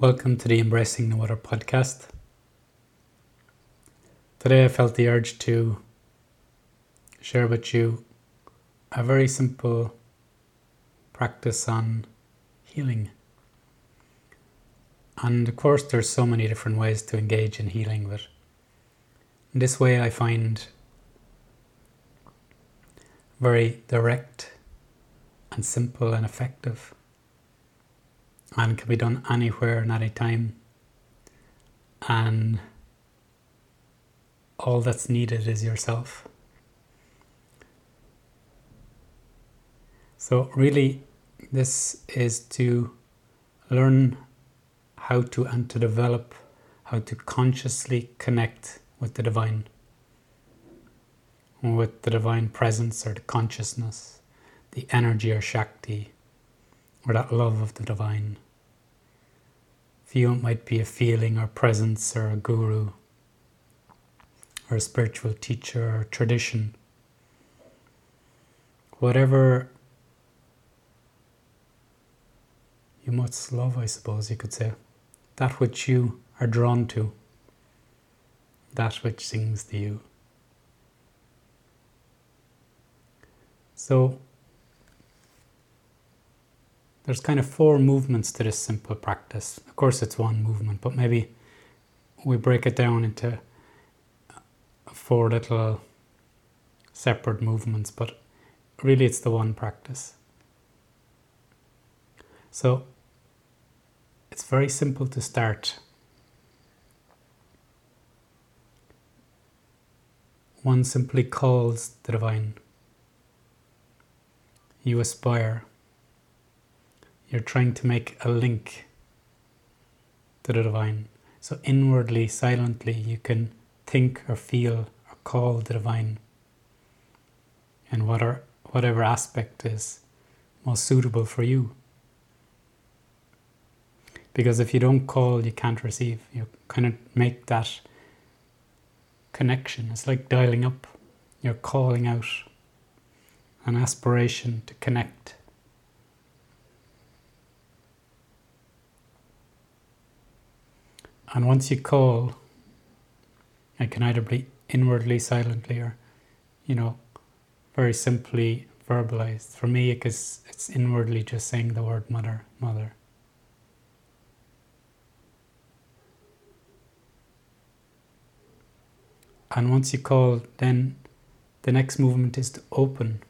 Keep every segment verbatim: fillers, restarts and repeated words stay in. Welcome to the Embracing the Water podcast. Today I felt the urge to share with you a very simple practice on healing. And of course there's so many different ways to engage in healing, but in this way I find very direct and simple and effective, and can be done anywhere and at any time, and all that's needed is yourself. So really this is to learn how to and to develop how to consciously connect with the divine, with the divine presence or the consciousness, the energy or Shakti, or that love of the divine. For you it might be a feeling or presence or a guru or a spiritual teacher or tradition. Whatever you most love, I suppose you could say. That which you are drawn to. That which sings to you. So there's kind of four movements to this simple practice. Of course it's one movement, but maybe we break it down into four little separate movements, but really it's the one practice. So it's very simple to start. One simply calls the divine. You aspire. You're trying to make a link to the divine. So inwardly, silently, you can think or feel or call the divine in whatever, whatever aspect is most suitable for you. Because if you don't call, you can't receive. You kind of make that connection. It's like dialing up. You're calling out an aspiration to connect. And once you call, it can either be inwardly, silently, or, you know, very simply verbalized. For me, it is, it's inwardly just saying the word mother, mother. And once you call, then the next movement is to open.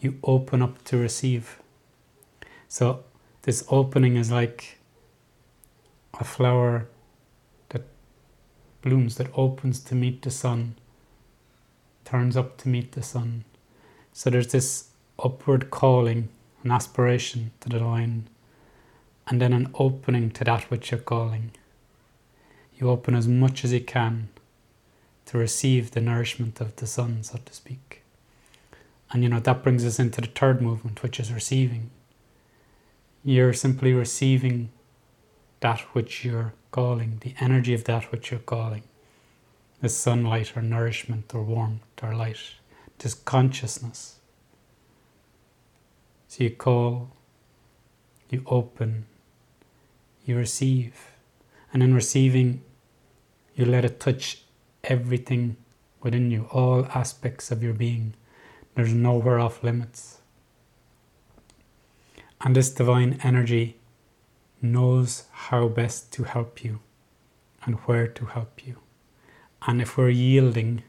You open up to receive. So this opening is like a flower that blooms, that opens to meet the sun, turns up to meet the sun. So there's this upward calling, an aspiration to the divine, and then an opening to that which you're calling. You open as much as you can to receive the nourishment of the sun, so to speak. And you know, that brings us into the third movement, which is receiving. You're simply receiving that which you're calling, the energy of that which you're calling, the sunlight or nourishment or warmth or light, this consciousness. So you call, you open, you receive, and in receiving, you let it touch everything within you, all aspects of your being. There's nowhere off limits. And this divine energy knows how best to help you and where to help you. And if we're yielding,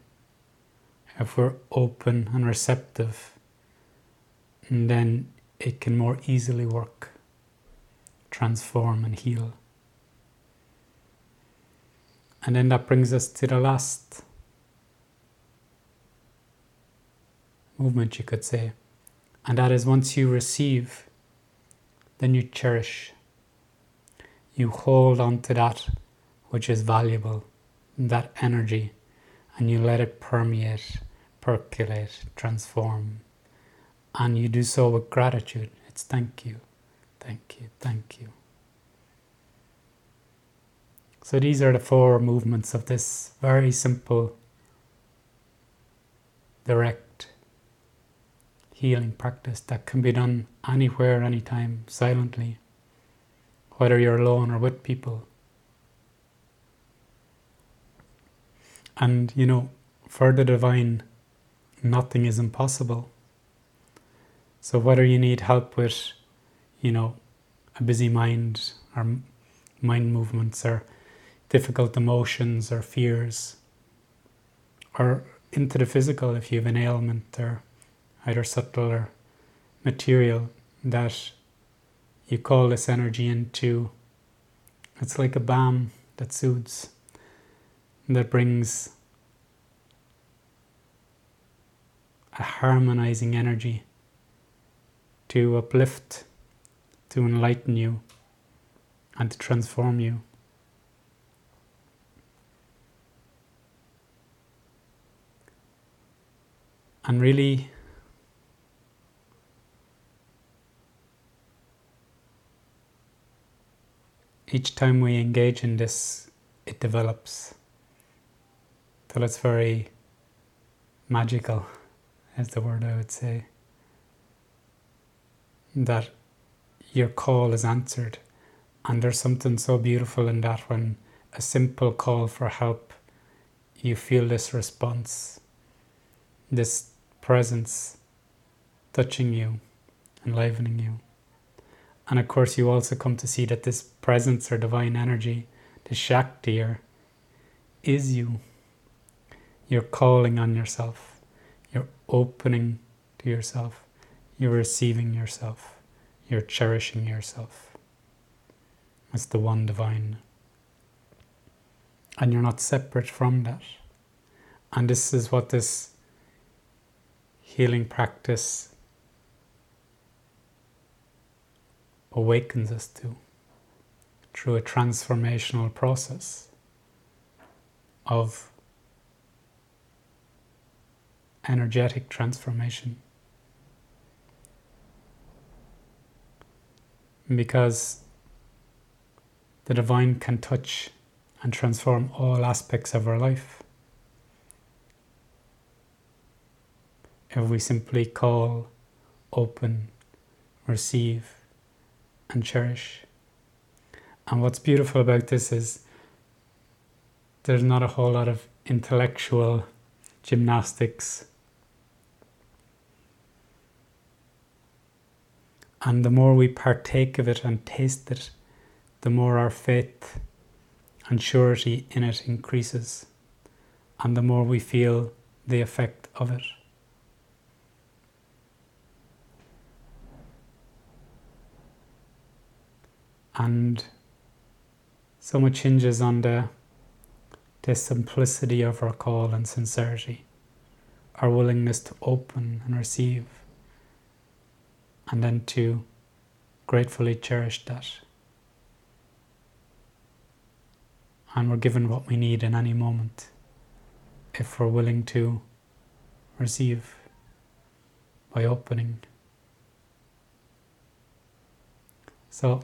if we're open and receptive, then it can more easily work, transform and heal. And then that brings us to the last movement, you could say. And that is, once you receive, then you cherish. You hold on to that which is valuable, that energy, and you let it permeate, percolate, transform. And you do so with gratitude. It's thank you, thank you, thank you. So these are the four movements of this very simple, direct healing practice that can be done anywhere, anytime, silently. whether you're alone or with people. And, you know, for the divine, nothing is impossible. So whether you need help with, you know, a busy mind or mind movements or difficult emotions or fears, or into the physical if you have an ailment or either subtle or material that you call this energy into, it's like a balm that soothes, that brings a harmonizing energy to uplift, to enlighten you, and to transform you. And really, each time we engage in this, it develops till it's very magical, is the word I would say. That your call is answered. And there's something so beautiful in that when a simple call for help, you feel this response, this presence touching you, enlivening you. And of course you also come to see that this presence or divine energy, the Shakti, is you. You're calling on yourself, you're opening to yourself, you're receiving yourself, you're cherishing yourself. It's the one divine. And you're not separate from that. And this is what this healing practice awakens us to, through a transformational process of energetic transformation. Because the divine can touch and transform all aspects of our life. If we simply call, open, receive, and cherish. And what's beautiful about this is there's not a whole lot of intellectual gymnastics. And the more we partake of it and taste it, the more our faith and surety in it increases, and the more we feel the effect of it. And so much hinges on the, the simplicity of our call and sincerity, our willingness to open and receive, and then to gratefully cherish that. And we're given what we need in any moment, if we're willing to receive by opening. So,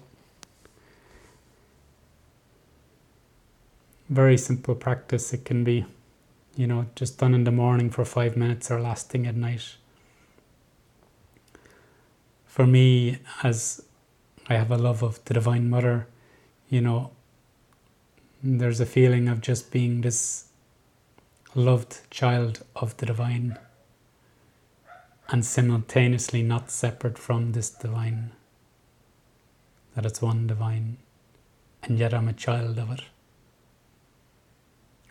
very simple practice. It can be, you know, just done in the morning for five minutes or last thing at night. For me, as I have a love of the Divine Mother, you know, there's a feeling of just being this loved child of the Divine and simultaneously not separate from this Divine, that it's one Divine, and yet I'm a child of it.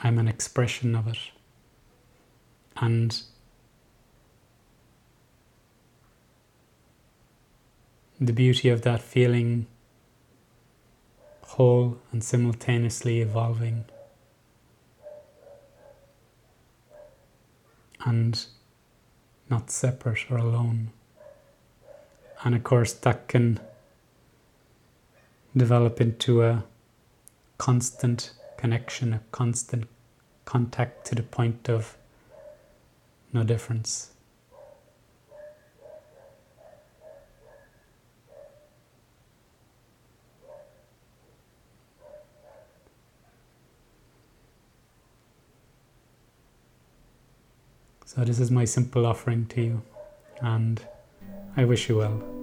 I'm an expression of it. And the beauty of that feeling, whole and simultaneously evolving. And not separate or alone. And of course that can develop into a constant connection, a constant contact to the point of no difference. So this is my simple offering to you, and I wish you well.